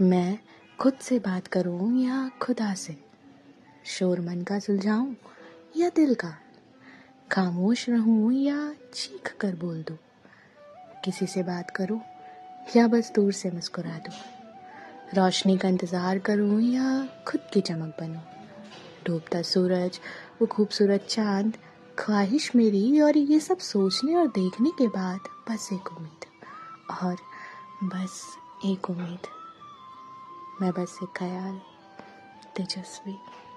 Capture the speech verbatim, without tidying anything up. मैं खुद से बात करूं या खुदा से, शोर मन का सुलझाऊं या दिल का, खामोश रहूं या चीख कर बोल दूं, किसी से बात करूं या बस दूर से मुस्कुरा दूं, रोशनी का इंतज़ार करूं या खुद की चमक बनूं, डूबता सूरज, वो खूबसूरत चांद, ख्वाहिश मेरी और ये सब सोचने और देखने के बाद बस एक उम्मीद और बस एक उम्मीद, मैं बस एक ख्याल, तेजस्वी।